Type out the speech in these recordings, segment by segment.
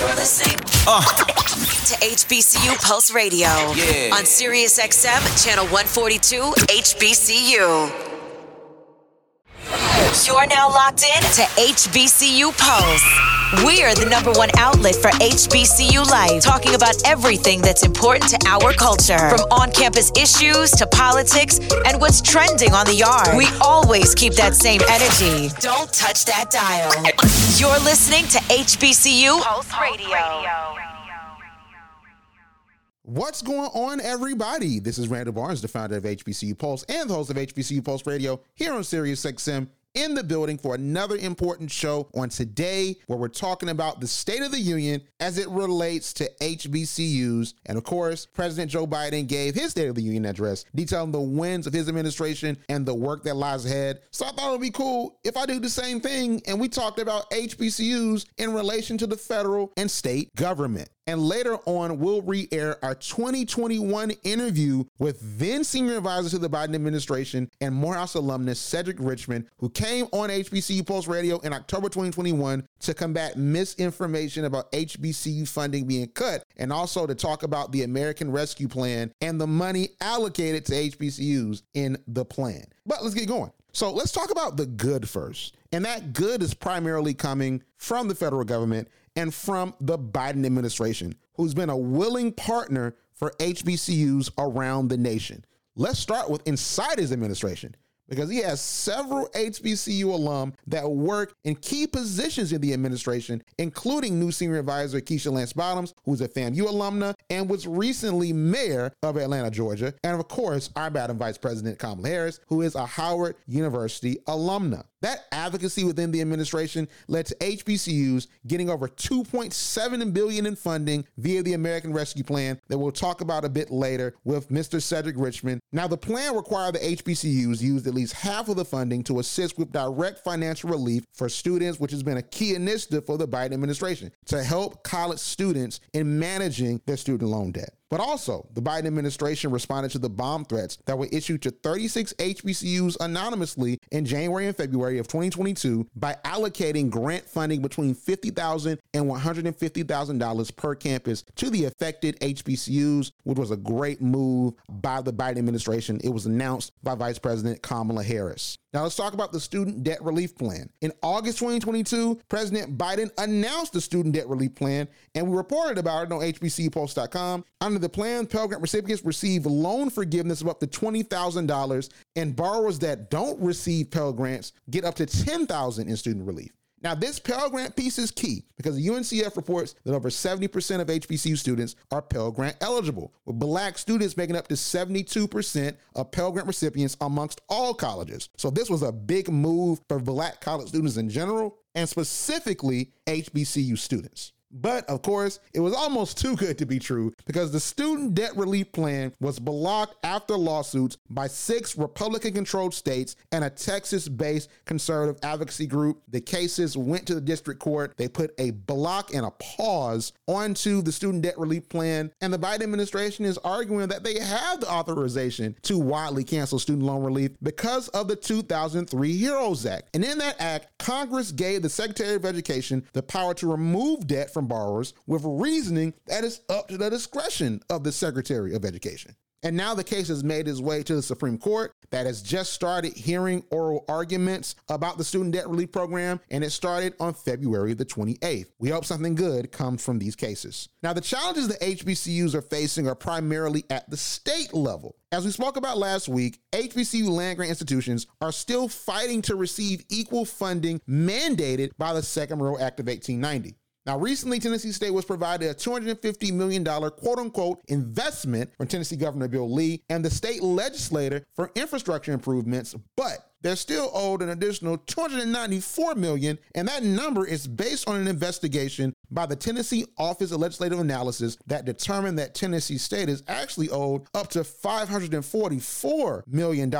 You're listening to HBCU Pulse Radio on SiriusXM Channel 142 HBCU. You're now locked in to HBCU Pulse. We are the #1 outlet for HBCU life, talking about everything that's important to our culture, from on-campus issues to politics and what's trending on the yard. We always keep that same energy. Don't touch that dial. You're listening to HBCU Pulse Radio. What's going on, everybody? This is Randall Barnes, the founder of HBCU Pulse and the host of HBCU Pulse Radio here on SiriusXM in the building for another important show on today, where we're talking about the State of the Union as it relates to HBCUs. And of course, President Joe Biden gave his State of the Union address, detailing the wins of his administration and the work that lies ahead. So I thought it would be cool if I do the same thing and we talked about HBCUs in relation to the federal and state government. And later on, we'll re-air our 2021 interview with then senior advisor to the Biden administration and Morehouse alumnus Cedric Richmond, who came on HBCU Pulse Radio in October 2021 to combat misinformation about HBCU funding being cut, and also to talk about the American Rescue Plan and the money allocated to HBCUs in the plan. But let's get going. So let's talk about the good first. And that good is primarily coming from the federal government and from the Biden administration, who's been a willing partner for HBCUs around the nation. Let's start with inside his administration, because he has several HBCU alum that work in key positions in the administration, including new senior advisor Keisha Lance Bottoms, who's a FAMU alumna and was recently mayor of Atlanta, Georgia. And of course, our Madam Vice President Kamala Harris, who is a Howard University alumna. That advocacy within the administration led to HBCUs getting over $2.7 billion in funding via the American Rescue Plan that we'll talk about a bit later with Mr. Cedric Richmond. Now, the plan required the HBCUs used at least half of the funding to assist with direct financial relief for students, which has been a key initiative for the Biden administration to help college students in managing their student loan debt. But also, the Biden administration responded to the bomb threats that were issued to 36 HBCUs anonymously in January and February of 2022 by allocating grant funding between $50,000 and $150,000 per campus to the affected HBCUs, which was a great move by the Biden administration. It was announced by Vice President Kamala Harris. Now let's talk about the Student Debt Relief Plan. In August 2022, President Biden announced the Student Debt Relief Plan, and we reported about it on HBCUPulse.com. Under the plan, Pell Grant recipients receive loan forgiveness of up to $20,000, and borrowers that don't receive Pell Grants get up to $10,000 in student relief. Now, this Pell Grant piece is key because the UNCF reports that over 70% of HBCU students are Pell Grant eligible, with Black students making up to 72% of Pell Grant recipients amongst all colleges. So this was a big move for Black college students in general, and specifically HBCU students. But of course, it was almost too good to be true, because the student debt relief plan was blocked after lawsuits by 6 Republican-controlled states and a Texas-based conservative advocacy group. The cases went to the district court. They put a block and a pause onto the student debt relief plan, and the Biden administration is arguing that they have the authorization to widely cancel student loan relief because of the 2003 Heroes Act. And in that act, Congress gave the Secretary of Education the power to remove debt from borrowers with reasoning that is up to the discretion of the Secretary of Education. And now the case has made its way to the Supreme Court that has just started hearing oral arguments about the student debt relief program, and it started on February the 28th. We hope something good comes from these cases. Now, the challenges that HBCUs are facing are primarily at the state level. As we spoke about last week, HBCU land grant institutions are still fighting to receive equal funding mandated by the Second Morrill Act of 1890. Now, recently, Tennessee State was provided a $250 million quote-unquote investment from Tennessee Governor Bill Lee and the state legislature for infrastructure improvements, but they're still owed an additional $294 million, and that number is based on an investigation by the Tennessee Office of Legislative Analysis that determined that Tennessee State is actually owed up to $544 million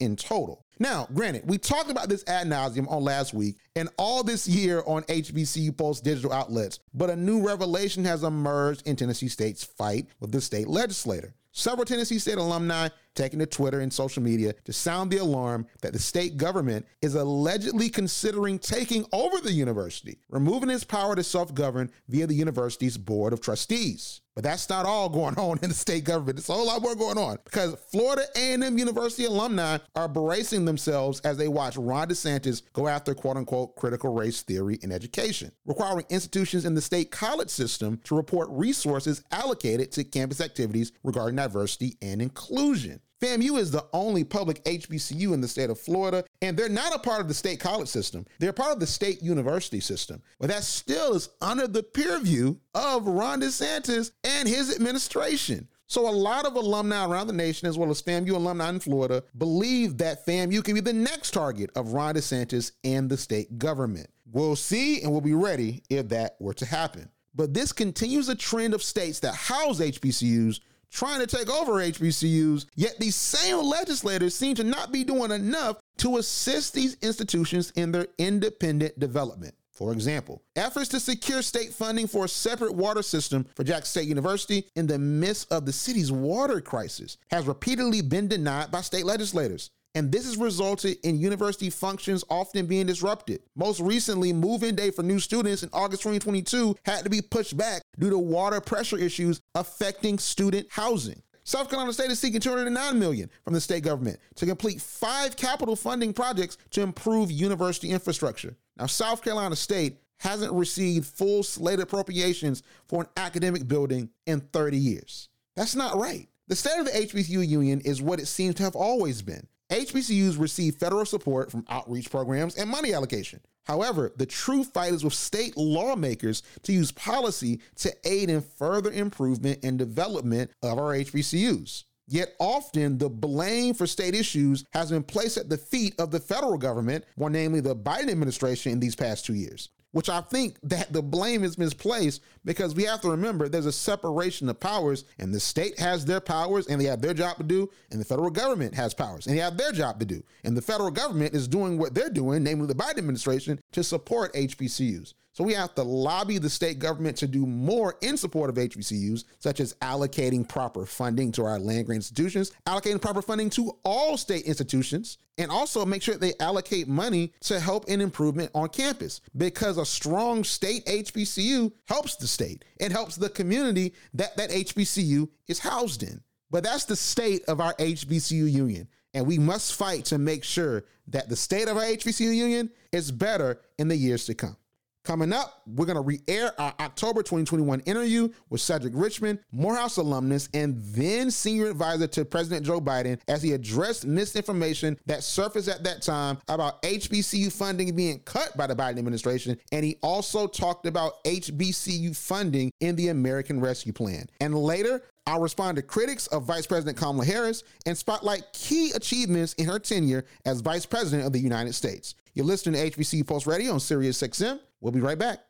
in total. Now, granted, we talked about this ad nauseum on last week and all this year on HBCU Pulse digital outlets, but a new revelation has emerged in Tennessee State's fight with the state legislature. Several Tennessee State alumni taking to Twitter and social media to sound the alarm that the state government is allegedly considering taking over the university, removing its power to self-govern via the university's board of trustees. But that's not all going on in the state government. There's a whole lot more going on because Florida A&M University alumni are bracing themselves as they watch Ron DeSantis go after quote-unquote critical race theory in education, requiring institutions in the state college system to report resources allocated to campus activities regarding diversity and inclusion. FAMU is the only public HBCU in the state of Florida, and they're not a part of the state college system. They're part of the state university system. But that still is under the purview of Ron DeSantis and his administration. So a lot of alumni around the nation, as well as FAMU alumni in Florida, believe that FAMU can be the next target of Ron DeSantis and the state government. We'll see, and we'll be ready if that were to happen. But this continues a trend of states that house HBCUs trying to take over HBCUs, yet these same legislators seem to not be doing enough to assist these institutions in their independent development. For example, efforts to secure state funding for a separate water system for Jackson State University in the midst of the city's water crisis has repeatedly been denied by state legislators. And this has resulted in university functions often being disrupted. Most recently, move-in day for new students in August 2022 had to be pushed back due to water pressure issues affecting student housing. South Carolina State is seeking $209 million from the state government to complete 5 capital funding projects to improve university infrastructure. Now, South Carolina State hasn't received full slate appropriations for an academic building in 30 years. That's not right. The state of the HBCU union is what it seems to have always been. HBCUs receive federal support from outreach programs and money allocation. However, the true fight is with state lawmakers to use policy to aid in further improvement and development of our HBCUs. Yet often the blame for state issues has been placed at the feet of the federal government, more namely the Biden administration in these past 2 years. Which I think that the blame is misplaced because we have to remember there's a separation of powers and the state has their powers and they have their job to do and the federal government has powers and they have their job to do. And the federal government is doing what they're doing, namely the Biden administration, to support HBCUs. So we have to lobby the state government to do more in support of HBCUs, such as allocating proper funding to our land-grant institutions, allocating proper funding to all state institutions, and also make sure they allocate money to help in improvement on campus, because a strong state HBCU helps the state and helps the community that HBCU is housed in. But that's the state of our HBCU union. And we must fight to make sure that the state of our HBCU union is better in the years to come. Coming up, we're going to re-air our October 2021 interview with Cedric Richmond, Morehouse alumnus, and then senior advisor to President Joe Biden as he addressed misinformation that surfaced at that time about HBCU funding being cut by the Biden administration. And he also talked about HBCU funding in the American Rescue Plan. And later, I'll respond to critics of Vice President Kamala Harris and spotlight key achievements in her tenure as Vice President of the United States. You're listening to HBCU Pulse Radio on SiriusXM. We'll be right back.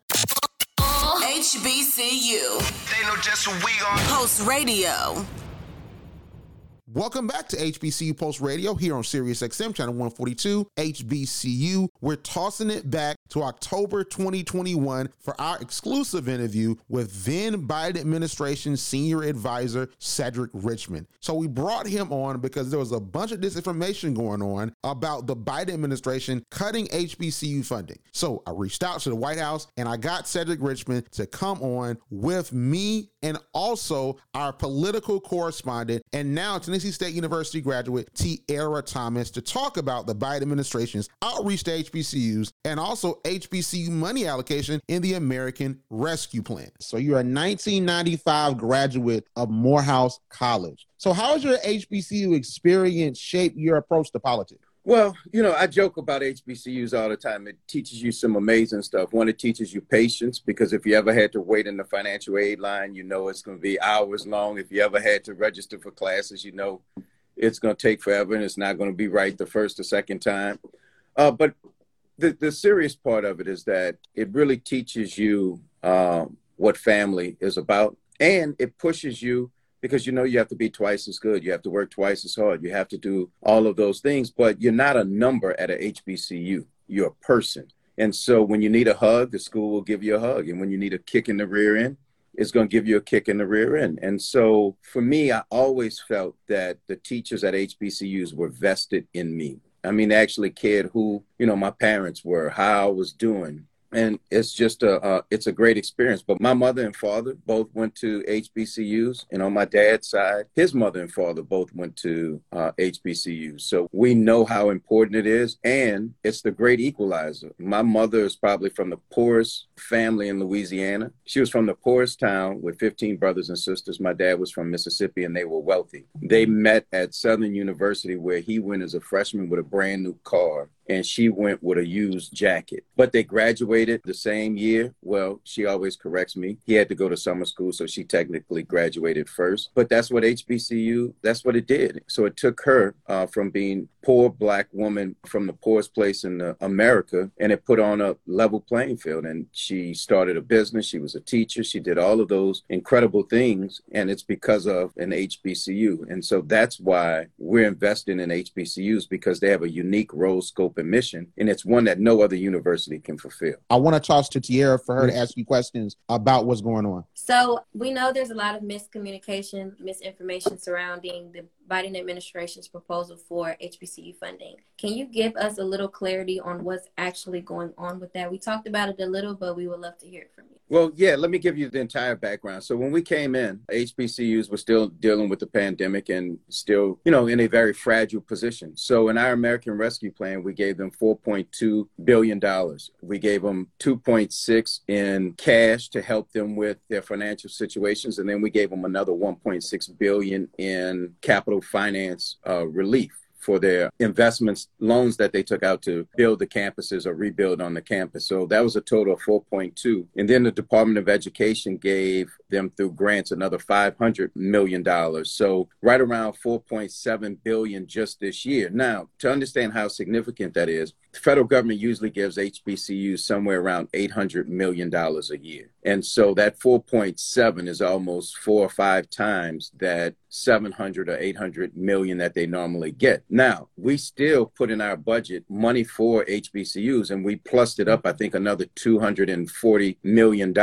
All HBCU. They know just who we are. Pulse Radio. Welcome back to HBCU Pulse Radio here on SiriusXM Channel 142, HBCU. We're tossing it back to October 2021 for our exclusive interview with then Biden administration senior advisor Cedric Richmond. So we brought him on because there was a bunch of disinformation going on about the Biden administration cutting HBCU funding. So I reached out to the White House and I got Cedric Richmond to come on with me and also our political correspondent and now Tennessee State University graduate Tierra Thomas to talk about the Biden administration's outreach to HBCUs and also HBCU money allocation in the American Rescue Plan. So you're a 1995 graduate of Morehouse College. So how has your HBCU experience shaped your approach to politics? Well, you know, I joke about HBCUs all the time. It teaches you some amazing stuff. One, it teaches you patience, because if you ever had to wait in the financial aid line, you know it's going to be hours long. If you ever had to register for classes, you know it's going to take forever and it's not going to be right the first or second time. But the serious part of it is that it really teaches you what family is about, and it pushes you because, you know, you have to be twice as good. You have to work twice as hard. You have to do all of those things, but you're not a number at an HBCU. You're a person. And so when you need a hug, the school will give you a hug. And when you need a kick in the rear end, is going to give you a kick in the rear end. And so for me, I always felt that the teachers at HBCUs were vested in me. I mean, they actually cared who, you know, my parents were, how I was doing. And it's just it's a great experience. But my mother and father both went to HBCUs. And on my dad's side, his mother and father both went to HBCUs. So we know how important it is. And it's the great equalizer. My mother is probably from the poorest family in Louisiana. She was from the poorest town with 15 brothers and sisters. My dad was from Mississippi and they were wealthy. They met at Southern University, where he went as a freshman with a brand new car, and she went with a used jacket. But they graduated the same year. Well, she always corrects me. He had to go to summer school, so she technically graduated first. But that's what HBCU, that's what it did. So it took her from being poor Black woman from the poorest place in America, and it put on a level playing field. And she started a business. She was a teacher. She did all of those incredible things, and it's because of an HBCU. And so that's why we're investing in HBCUs, because they have a unique role, scope, mission, and it's one that no other university can fulfill. I want to toss to Tierra for her to ask you questions about what's going on. So we know there's a lot of miscommunication, misinformation surrounding the Biden administration's proposal for HBCU funding. Can you give us a little clarity on what's actually going on with that? We talked about it a little, but we would love to hear it from you. Well, yeah, let me give you the entire background. So when we came in, HBCUs were still dealing with the pandemic and still, you know, in a very fragile position. So in our American Rescue Plan, we gave them $4.2 billion. We gave them $2.6 in cash to help them with their financial situations. And then we gave them another $1.6 billion in capital finance relief for their investments, loans that they took out to build the campuses or rebuild on the campus. So that was a total of 4.2. And then the Department of Education gave them through grants another $500 million. So right around $4.7 billion just this year. Now, to understand how significant that is, the federal government usually gives HBCUs somewhere around $800 million a year. And so that 4.7 is almost 4 or 5 times that 700 or 800 million that they normally get. Now, we still put in our budget money for HBCUs, and we plussed it up, I think, another $240 million.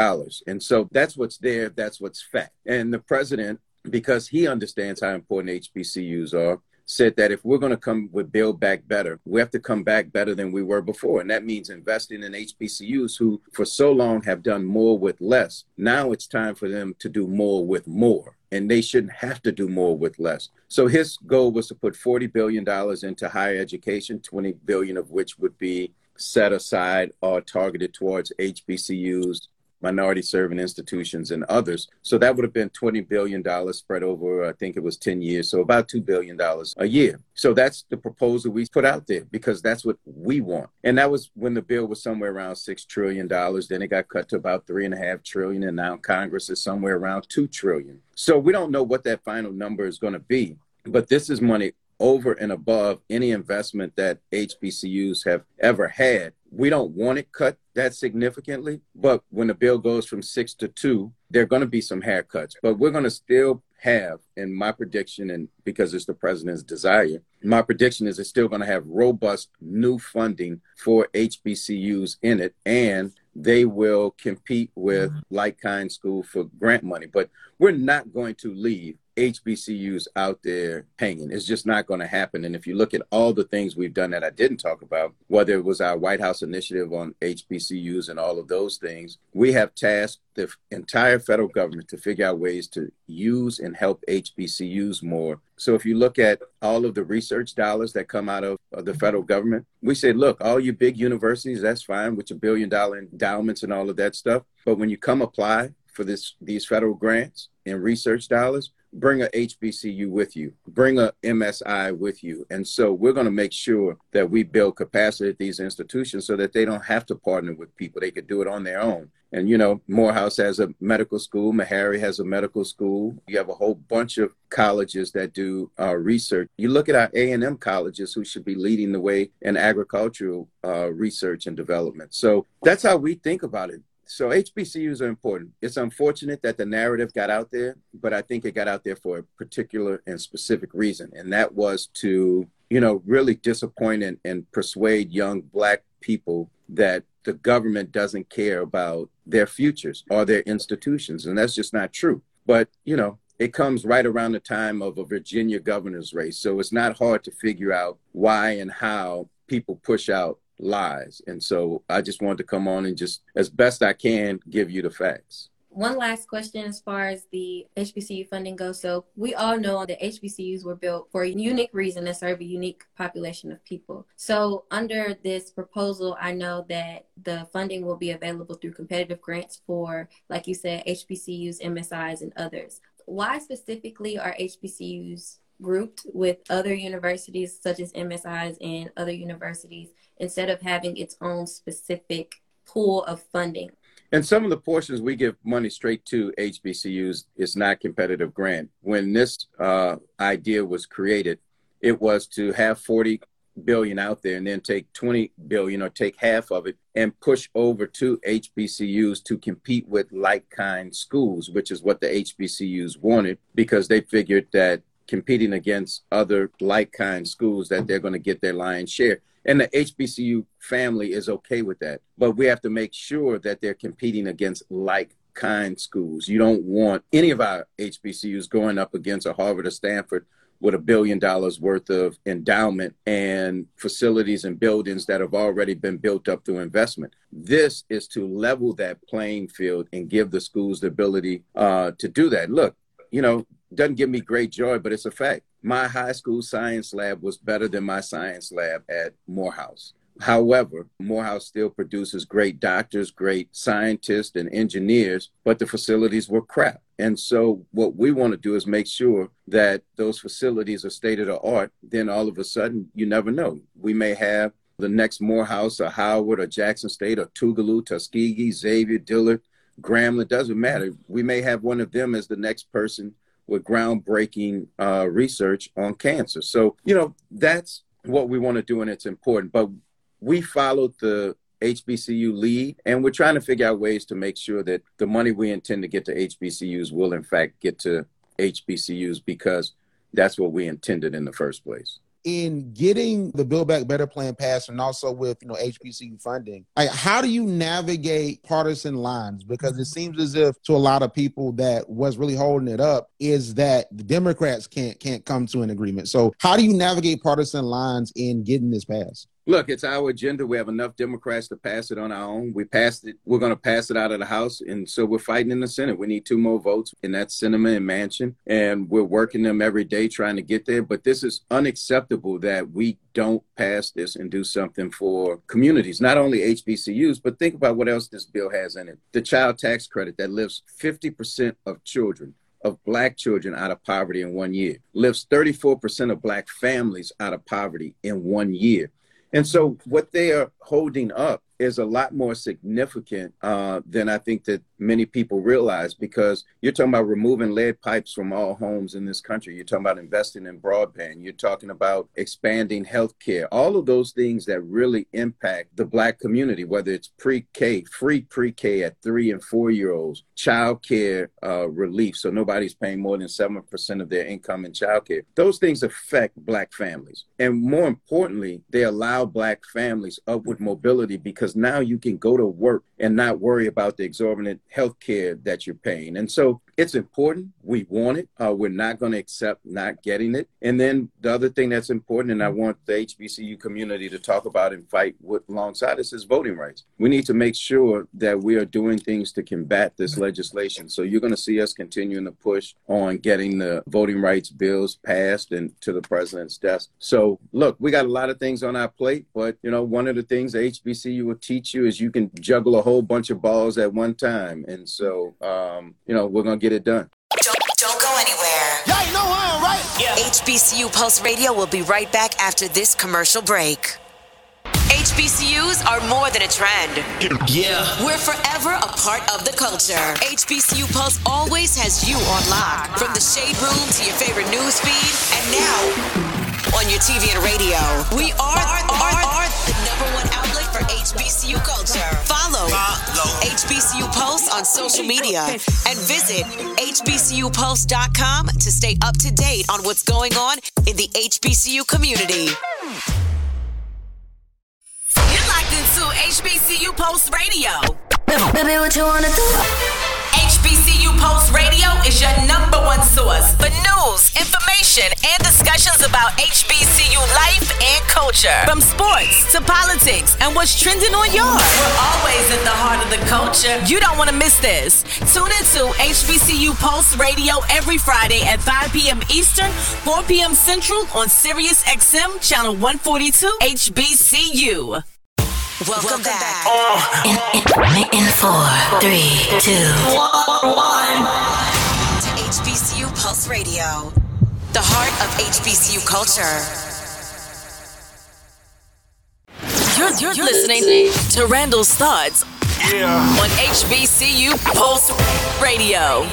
And so that's what's there. That's what's fact. And the president, because he understands how important HBCUs are, said that if we're going to come with Build Back Better, we have to come back better than we were before. And that means investing in HBCUs, who for so long have done more with less. Now it's time for them to do more with more. And they shouldn't have to do more with less. So his goal was to put $40 billion into higher education, $20 billion of which would be set aside or targeted towards HBCUs, minority serving institutions, and others. So that would have been $20 billion spread over, I think it was 10 years, so about $2 billion a year. So that's the proposal we put out there, because that's what we want. And that was when the bill was somewhere around $6 trillion. Then it got cut to about $3.5 trillion, and now Congress is somewhere around $2 trillion. So we don't know what that final number is going to be, but this is money over and above any investment that HBCUs have ever had. We don't want it cut that significantly, but when the bill goes from 6 to 2, there are going to be some haircuts, but we're going to still have, in my prediction, and because it's the president's desire, my prediction is it's still going to have robust new funding for HBCUs in it, and they will compete with like-kind school for grant money. But we're not going to leave HBCUs out there hanging. It's just not going to happen. And if you look at all the things we've done that I didn't talk about, whether it was our White House initiative on HBCUs and all of those things, we have tasked the entire federal government to figure out ways to use and help HBCUs more. So if you look at all of the research dollars that come out of the federal government, we said, look, all you big universities, that's fine with your $1 billion endowments and all of that stuff. But when you come apply for these federal grants and research dollars, bring a HBCU with you, bring a MSI with you. And so we're going to make sure that we build capacity at these institutions so that they don't have to partner with people. They could do it on their own. And, you know, Morehouse has a medical school. Meharry has a medical school. You have a whole bunch of colleges that do research. You look at our A&M colleges, who should be leading the way in agricultural research and development. So that's how we think about it. So HBCUs are important. It's unfortunate that the narrative got out there, but I think it got out there for a particular and specific reason. And that was to, you know, really disappoint and persuade young Black people that the government doesn't care about their futures or their institutions. And that's just not true. But, you know, it comes right around the time of a Virginia governor's race. So it's not hard to figure out why and how people push out lies. And so I just wanted to come on and just, as best I can, give you the facts. One last question as far as the HBCU funding goes. So we all know that HBCUs were built for a unique reason to serve a unique population of people. So under this proposal, I know that the funding will be available through competitive grants for, like you said, HBCUs, MSIs, and others. Why specifically are HBCUs grouped with other universities such as MSIs and other universities instead of having its own specific pool of funding? And some of the portions we give money straight to HBCUs is not competitive grant. When this idea was created, it was to have $40 billion out there and then take $20 billion or take half of it and push over to HBCUs to compete with like-kind schools, which is what the HBCUs wanted, because they figured that competing against other like-kind schools that they're going to get their lion's share. And the HBCU family is okay with that. But we have to make sure that they're competing against like-kind schools. You don't want any of our HBCUs going up against a Harvard or Stanford with $1 billion worth of endowment and facilities and buildings that have already been built up through investment. This is to level that playing field and give the schools the ability to do that. Look, you know, doesn't give me great joy, but it's a fact. My high school science lab was better than my science lab at Morehouse. However, Morehouse still produces great doctors, great scientists and engineers, but the facilities were crap. And so what we want to do is make sure that those facilities are state of the art. Then all of a sudden, you never know. We may have the next Morehouse or Howard or Jackson State or Tougaloo, Tuskegee, Xavier, Dillard, Grambling, doesn't matter. We may have one of them as the next person with groundbreaking research on cancer. So, you know, that's what we want to do, and it's important. But we followed the HBCU lead, and we're trying to figure out ways to make sure that the money we intend to get to HBCUs will, in fact, get to HBCUs, because that's what we intended in the first place. In getting the Build Back Better plan passed, and also with, you know, HBCU funding, like, how do you navigate partisan lines? Because it seems as if to a lot of people that what's really holding it up is that the Democrats can't come to an agreement. So how do you navigate partisan lines in getting this passed? Look, it's our agenda. We have enough Democrats to pass it on our own. We passed it. We're going to pass it out of the House. And so we're fighting in the Senate. We need 2 more votes, and that's Sinema and Manchin. And we're working them every day trying to get there. But this is unacceptable that we don't pass this and do something for communities, not only HBCUs, but think about what else this bill has in it. The child tax credit that lifts 50% of children, of Black children, out of poverty in 1 year, lifts 34% of Black families out of poverty in 1 year. And so what they are holding up is a lot more significant than I think that many people realize, because you're talking about removing lead pipes from all homes in this country. You're talking about investing in broadband. You're talking about expanding health care. All of those things that really impact the Black community, whether it's pre-K, free pre-K at 3 and 4 year olds, child care relief, so nobody's paying more than 7% of their income in child care. Those things affect Black families. And more importantly, they allow Black families upward mobility, because now you can go to work and not worry about the exorbitant health care that you're paying. And so it's important. We want it. We're not going to accept not getting it. And then the other thing that's important, and I want the HBCU community to talk about and fight with alongside us, is voting rights. We need to make sure that we are doing things to combat this legislation. So you're going to see us continuing to push on getting the voting rights bills passed and to the president's desk. So look, we got a lot of things on our plate, but you know, one of the things the HBCU will teach you is you can juggle a whole bunch of balls at one time. And so, you know, we're going to get it done. Don't go anywhere. Yeah, you know I'm right. Yeah. HBCU Pulse Radio will be right back after this commercial break. HBCUs are more than a trend. Yeah. We're forever a part of the culture. HBCU Pulse always has you on lock. From the shade room to your favorite news feed, and now on your TV and radio, we are the #1 outlet for HBCU culture. Follow HBCU Pulse on social media and visit hbcupulse.com to stay up to date on what's going on in the HBCU community. You're locked in to HBCU Pulse Radio. Baby, what you wanna do? HBCU Pulse Radio is your number one source for news, information, and discussions about HBCU life and culture. From sports to politics and what's trending on yours. We're always in the heart of the culture. You don't want to miss this. Tune into HBCU Pulse Radio every Friday at 5 p.m. Eastern, 4 p.m. Central on SiriusXM Channel 142 HBCU. Welcome back. In 4, 3, 2, 1. To HBCU Pulse Radio, the heart of HBCU culture. You're listening to Randall's Thoughts on HBCU Pulse Radio.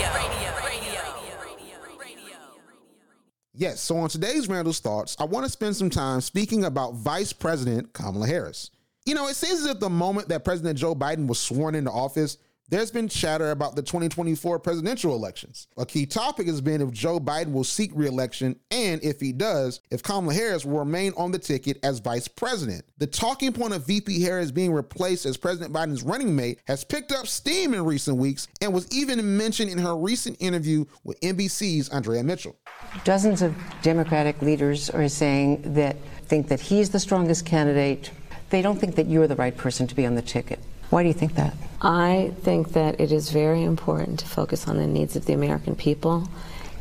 Yes, so on today's Randall's Thoughts, I want to spend some time speaking about Vice President Kamala Harris. You know, it seems as if the moment that President Joe Biden was sworn into office, there's been chatter about the 2024 presidential elections. A key topic has been if Joe Biden will seek re-election, and if he does, if Kamala Harris will remain on the ticket as vice president. The talking point of VP Harris being replaced as President Biden's running mate has picked up steam in recent weeks and was even mentioned in her recent interview with NBC's Andrea Mitchell. Dozens of Democratic leaders are saying that think that he's the strongest candidate. They don't think that you're the right person to be on the ticket. Why do you think that? I think that it is very important to focus on the needs of the American people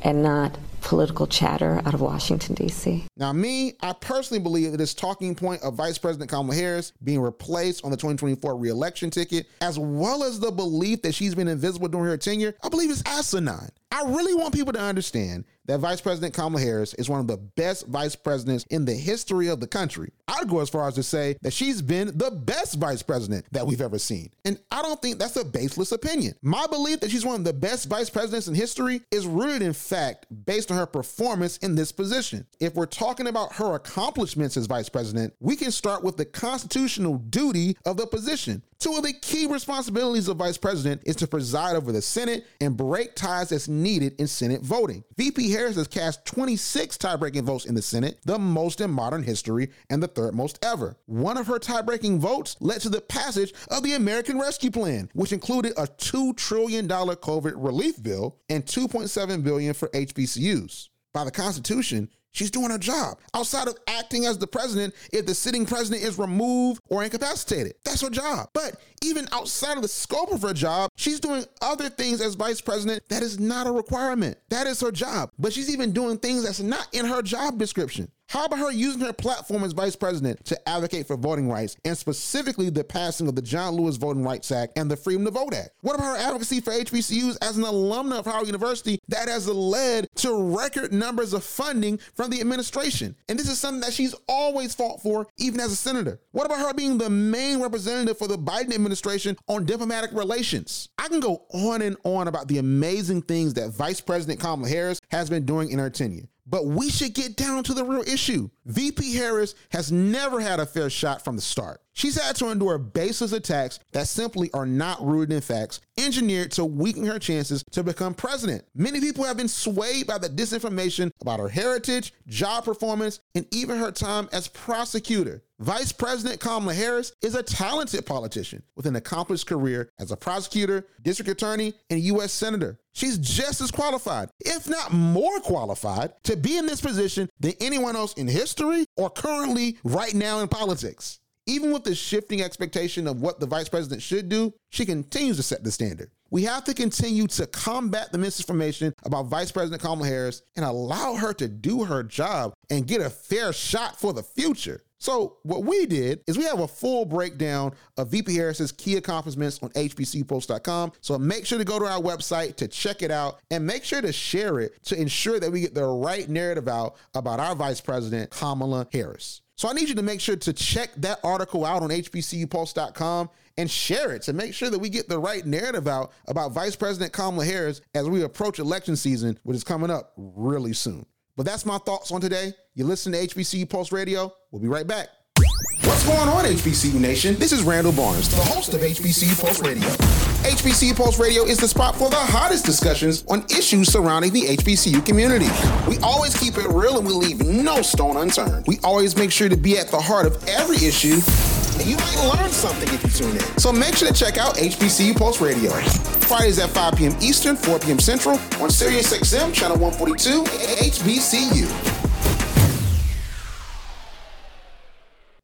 and not political chatter out of Washington, D.C. Now, I personally believe that this talking point of Vice President Kamala Harris being replaced on the 2024 re-election ticket, as well as the belief that she's been invisible during her tenure, I believe is asinine. I really want people to understand that Vice President Kamala Harris is one of the best vice presidents in the history of the country. I'd go as far as to say that she's been the best vice president that we've ever seen. And I don't think that's a baseless opinion. My belief that she's one of the best vice presidents in history is rooted in fact based on her performance in this position. If we're talking about her accomplishments as vice president, we can start with the constitutional duty of the position. Two of the key responsibilities of vice president is to preside over the Senate and break ties that's needed in Senate voting. VP Harris has cast 26 tie-breaking votes in the Senate, the most in modern history and the third most ever. One of her tie-breaking votes led to the passage of the American Rescue Plan, which included a $2 trillion COVID relief bill and $2.7 billion for HBCUs. By the Constitution, she's doing her job outside of acting as the president if the sitting president is removed or incapacitated. That's her job. But even outside of the scope of her job, she's doing other things as vice president that is not a requirement. That is her job. But she's even doing things that's not in her job description. How about her using her platform as vice president to advocate for voting rights and specifically the passing of the John Lewis Voting Rights Act and the Freedom to Vote Act? What about her advocacy for HBCUs as an alumna of Howard University that has led to record numbers of funding from the administration? And this is something that she's always fought for, even as a senator. What about her being the main representative for the Biden administration on diplomatic relations? I can go on and on about the amazing things that Vice President Kamala Harris has been doing in her tenure. But we should get down to the real issue. VP Harris has never had a fair shot from the start. She's had to endure baseless attacks that simply are not rooted in facts, engineered to weaken her chances to become president. Many people have been swayed by the disinformation about her heritage, job performance, and even her time as prosecutor. Vice President Kamala Harris is a talented politician with an accomplished career as a prosecutor, district attorney, and U.S. senator. She's just as qualified, if not more qualified, to be in this position than anyone else in history or currently right now in politics. Even with the shifting expectation of what the vice president should do, she continues to set the standard. We have to continue to combat the misinformation about Vice President Kamala Harris and allow her to do her job and get a fair shot for the future. So what we did is we have a full breakdown of VP Harris's key accomplishments on hbcpulse.com. So make sure to go to our website to check it out and make sure to share it to ensure that we get the right narrative out about our Vice President, Kamala Harris. So I need you to make sure to check that article out on hbcupulse.com and share it to make sure that we get the right narrative out about Vice President Kamala Harris as we approach election season, which is coming up really soon. But that's my thoughts on today. You listen to HBCU Pulse Radio. We'll be right back. What's going on, HBCU Nation? This is Randall Barnes, the host of HBCU Pulse Radio. HBCU Pulse Radio is the spot for the hottest discussions on issues surrounding the HBCU community. We always keep it real and we leave no stone unturned. We always make sure to be at the heart of every issue and you might learn something if you tune in. So make sure to check out HBCU Pulse Radio, Fridays at 5 p.m. Eastern, 4 p.m. Central, on SiriusXM, Channel 142, HBCU.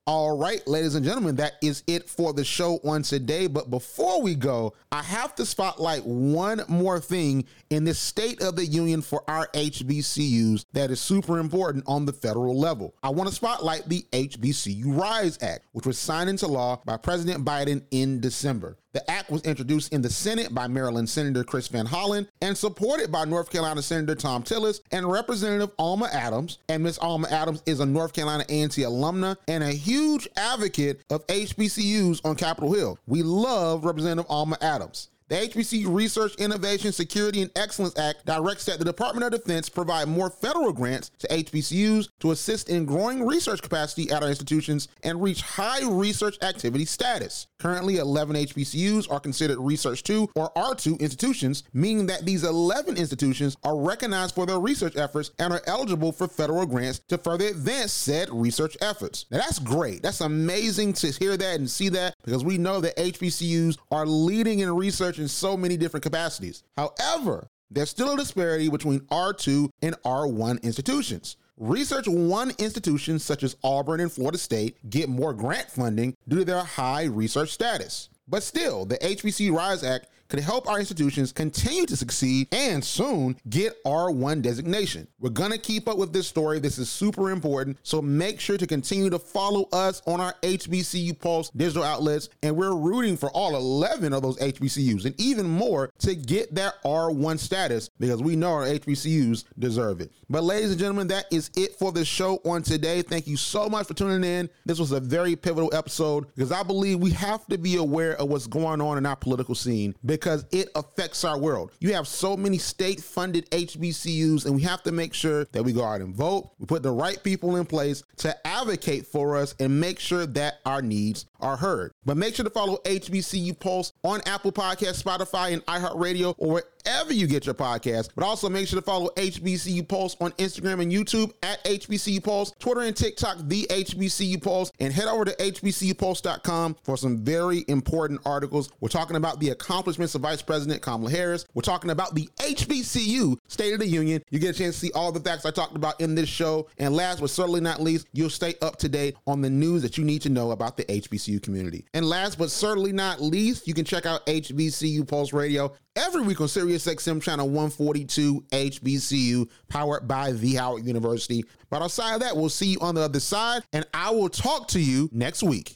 All right, ladies and gentlemen, that is it for the show on today. But before we go, I have to spotlight one more thing in this State of the Union for our HBCUs that is super important on the federal level. I want to spotlight the HBCU Rise Act, which was signed into law by President Biden in December. The act was introduced in the Senate by Maryland Senator Chris Van Hollen and supported by North Carolina Senator Tom Tillis and Representative Alma Adams. And Miss Alma Adams is a North Carolina A&T alumna and a huge advocate of HBCUs on Capitol Hill. We love Representative Alma Adams. The HBCU Research, Innovation, Security, and Excellence Act directs that the Department of Defense provide more federal grants to HBCUs to assist in growing research capacity at our institutions and reach high research activity status. Currently, 11 HBCUs are considered Research II or R2 institutions, meaning that these 11 institutions are recognized for their research efforts and are eligible for federal grants to further advance said research efforts. Now, that's great. That's amazing to hear that and see that, because we know that HBCUs are leading in research in so many different capacities. However, there's still a disparity between R2 and R1 institutions. Research One institutions such as Auburn and Florida State get more grant funding due to their high research status. But still, the HBCU Rise Act could help our institutions continue to succeed and soon get R1 designation. We're going to keep up with this story. This is super important. So make sure to continue to follow us on our HBCU Pulse digital outlets. And we're rooting for all 11 of those HBCUs and even more to get that R1 status, because we know our HBCUs deserve it. But ladies and gentlemen, that is it for the show on today. Thank you so much for tuning in. This was a very pivotal episode because I believe we have to be aware of what's going on in our political scene, because it affects our world. You have so many state-funded HBCUs, and we have to make sure that we go out and vote. We put the right people in place to advocate for us and make sure that our needs are heard. But make sure to follow HBCU Pulse on Apple Podcasts, Spotify, and iHeartRadio, or wherever you get your podcasts. But also make sure to follow HBCU Pulse on Instagram and YouTube at HBCU Pulse, Twitter and TikTok, the HBCU Pulse, and head over to HBCUPulse.com for some very important articles. We're talking about the accomplishments of Vice President Kamala Harris. We're talking about the HBCU State of the Union. You get a chance to see all the facts I talked about in this show. And last but certainly not least, you'll stay up to date on the news that you need to know about the HBCU community. And last but certainly not least, you can check out HBCU Pulse Radio every week on SiriusXM Channel 142 HBCU, powered by the Howard University. But outside of that, we'll see you on the other side, and I will talk to you next week.